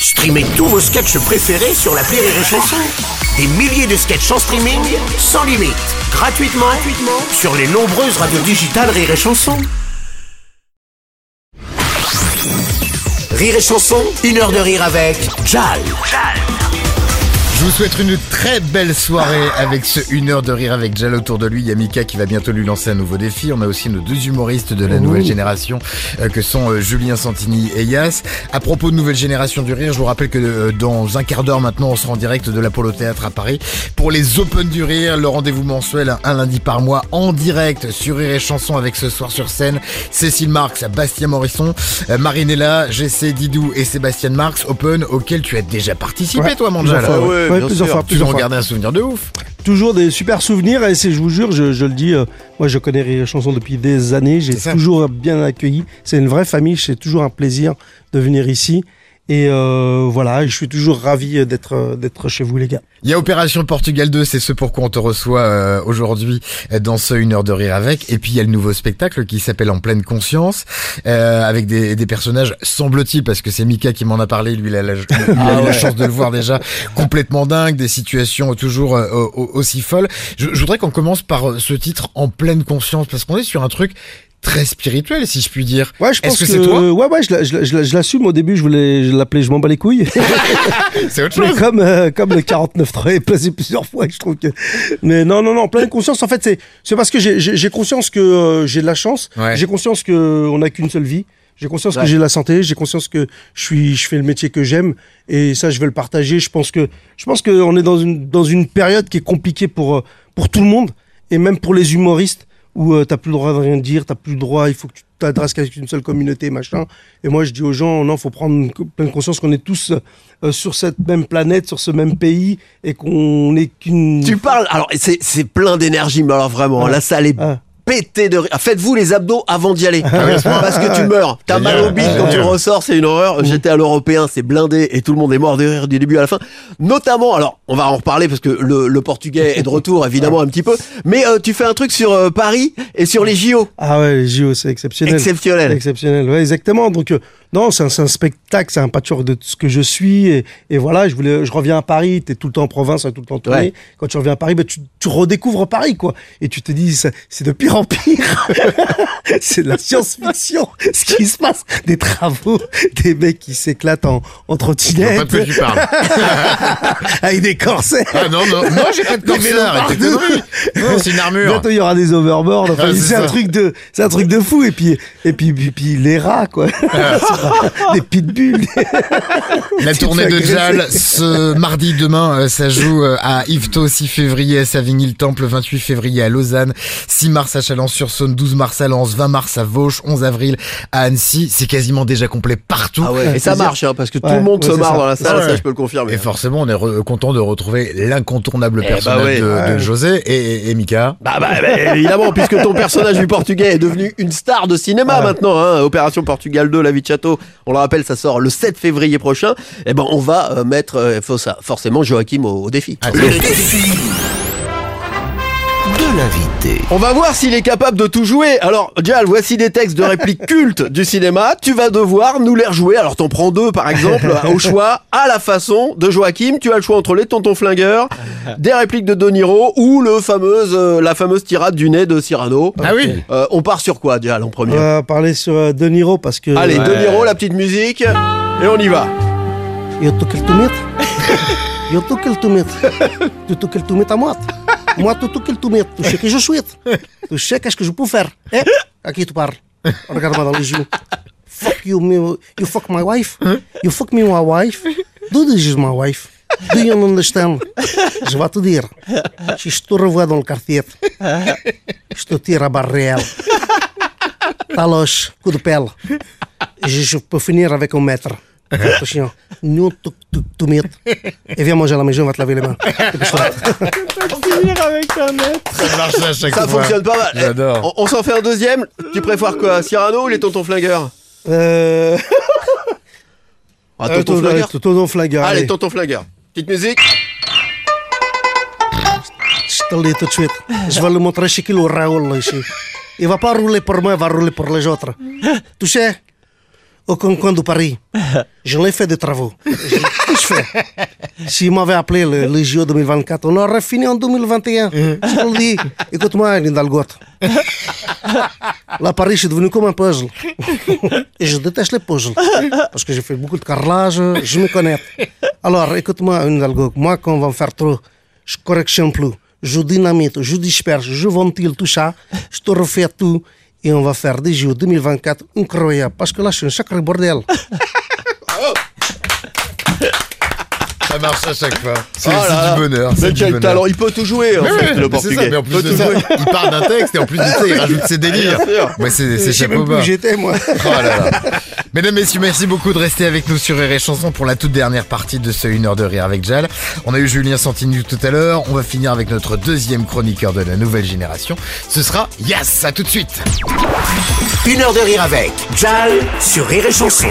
Streamez tous vos sketchs préférés sur l'appli Rire et Chanson. Des milliers de sketchs en streaming, sans limite, gratuitement, sur les nombreuses radios digitales Rire et Chanson. Rire et Chanson, une heure de rire avec D'jal. Je vous souhaite une très belle soirée avec ce 1 heure de rire avec D'jal. Autour de lui, Yamika qui va bientôt lui lancer un nouveau défi. On a aussi nos deux humoristes de la nouvelle génération que sont Julien Santini et Yass. À propos de nouvelle génération du rire, je vous rappelle que dans un quart d'heure maintenant, on sera en direct de l'Apollo Théâtre à Paris pour les Open du Rire, le rendez-vous mensuel un lundi par mois en direct sur Rire et Chanson, avec ce soir sur scène Cécile Marx, Bastien Morisson, Marinella, JC Didou et Sébastien Marx. Open auquel tu as déjà participé, toi, mon D'jal. Ouais, plusieurs fois. Toujours garder un souvenir de ouf. Toujours des super souvenirs, et je vous jure, je le dis, moi je connais Rire et Chanson depuis des années, j'ai toujours bien accueilli, c'est une vraie famille, c'est toujours un plaisir de venir ici. Et voilà, je suis toujours ravi d'être chez vous, les gars. Il y a Opération Portugal 2, c'est ce pourquoi on te reçoit aujourd'hui dans ce 1 heure de rire avec. Et puis il y a le nouveau spectacle qui s'appelle En pleine conscience, avec des personnages, semble-t-il, parce que c'est Mika qui m'en a parlé, lui il a eu la chance de le voir déjà, complètement dingue, des situations toujours aussi folles. Je voudrais qu'on commence par ce titre En pleine conscience, parce qu'on est sur un truc très spirituel, si je puis dire. Ouais, je pense Est-ce que c'est toi? Ouais, je l'assume. Au début, je l'appelais Je m'en bats les couilles. C'est autre chose. Mais comme le 49.3 est passé plusieurs fois, je trouve que. Mais non, pleine conscience. En fait, c'est parce que j'ai conscience que j'ai de la chance. Ouais. J'ai conscience que on n'a qu'une seule vie. J'ai conscience que j'ai de la santé. J'ai conscience que je fais le métier que j'aime. Et ça, je veux le partager. Je pense que on est dans une période qui est compliquée pour tout le monde, et même pour les humoristes, où t'as plus le droit de rien dire, t'as plus le droit, il faut que tu t'adresses qu'à une seule communauté, machin. Et moi, je dis aux gens, non, faut prendre pleine conscience qu'on est tous sur cette même planète, sur ce même pays, et qu'on n'est qu'une... Tu parles, alors c'est plein d'énergie, mais alors vraiment, là, ça allait... pété de rire. Faites-vous les abdos avant d'y aller. Parce que tu meurs. T'as mal au bide quand tu ressors, c'est une horreur. J'étais à l'Européen, c'est blindé et tout le monde est mort de rire du début à la fin. Notamment, alors, on va en reparler parce que le portugais est de retour, évidemment, un petit peu. Mais tu fais un truc sur Paris et sur les JO. Ah ouais, les JO, c'est exceptionnel. Exceptionnel, ouais, exactement. Donc, non, c'est un spectacle, c'est un patchwork de ce que je suis. Et voilà, je reviens à Paris, t'es tout le temps en province, tout le temps tourné. Ouais. Quand tu reviens à Paris, tu redécouvres Paris, quoi. Et tu te dis, c'est de pire en pire. C'est de la science-fiction. Ce qui se passe, des travaux, des mecs qui s'éclatent en trottinette. Pas de quoi tu parles. Avec des corsets. Ah non, moi j'ai pas de corset. C'est une armure. Bientôt il y aura des overboards. Enfin, c'est un truc de fou. Et puis les rats, quoi. Des pitbulls. La tournée de D'jal, ce mardi, demain, ça joue à Yvetot, 6 février à Savigny-le-Temple, 28 février à Lausanne, 6 mars à Chalon-sur-Saône, 12 mars à Lens, 20 mars à Vauche, 11 avril à Annecy. C'est quasiment déjà complet partout. Ah ouais, et ça marche, hein, parce que tout le monde se marre dans la salle, ça je peux le confirmer. Et forcément, on est content de retrouver l'incontournable personnage de José et Mika. Bah, évidemment, puisque ton personnage du portugais est devenu une star de cinéma maintenant, hein, Opération Portugal 2, la vie de Château, on le rappelle, ça sort le 7 février prochain. Et ben on va mettre forcément Joaquim au défi. Le défi de l'invité. On va voir s'il est capable de tout jouer. Alors D'jal, voici des textes de répliques cultes du cinéma. Tu vas devoir nous les rejouer. Alors t'en prends deux par exemple au choix, à la façon de Joaquim. Tu as le choix entre les Tontons flingueurs, des répliques de De Niro ou la fameuse tirade du nez de Cyrano. Ah oui. On part sur quoi, D'jal, en premier? On va parler sur De Niro parce que... Allez, De Niro, la petite musique et on y va. Eu tô que tu metes à morte. Moi, tudo que tu metes, tu sais que je souhaite. Tu sais qu'est-ce que je peux faire. Eh? Aqui tu parles. Regarde-moi dans les yeux. Fuck you, you fuck my wife. You fuck me, my wife. Do this is my wife. Do you understand? Je vais te dire. Si je te revois dans le quartier, je te tire à barre réelle. Taloche, coup de pelle. Je peux finir avec un maître. Attention, non, tu mets. Et viens manger à la maison, on va te laver les mains. Avec un maître. Ça marche à chaque fois. Ça fonctionne pas mal. J'adore. On s'en fait un deuxième. Tu préfères quoi, Cyrano ou les Tontons flingueurs? Tontons flingueurs. Allez, Tontons flingueurs. Petite musique. Je te le dis tout de suite. Je vais le montrer chez qui, le Raoul, ici. Il va pas rouler pour moi, il va rouler pour les autres. Tu sais? au Concon de Paris. Je l'ai fait des travaux. Je fais. S'il m'avait appelé le JO 2024, on aurait fini en 2021. Je te le dis. Écoute-moi, Lindalgot. Là, Paris, je suis devenu comme un puzzle. Et je déteste les puzzles. Parce que j'ai fait beaucoup de carrelage, je me connais. Alors, écoute-moi, Lindalgot. Moi, quand on va me faire trop, je ne correctionne plus. Je dynamite, je disperse, je ventile tout ça. Je te refais tout. Et on va faire des JO 2024 incroyables. Parce que là, je suis un sacré bordel. Ça marche à chaque fois. C'est du bonheur. C'est quel talent. Il peut tout jouer, en fait, le Portugais. Il part d'un texte et en plus, il rajoute ses délires. C'est chapeau bas. J'étais, moi. Mesdames, messieurs, merci beaucoup de rester avec nous sur Rire et Chanson pour la toute dernière partie de ce 1h de Rire avec D'jal. On a eu Julien Santini tout à l'heure. On va finir avec notre deuxième chroniqueur de la nouvelle génération. Ce sera Yass. À tout de suite. 1h de Rire avec D'jal sur Rire et Chanson.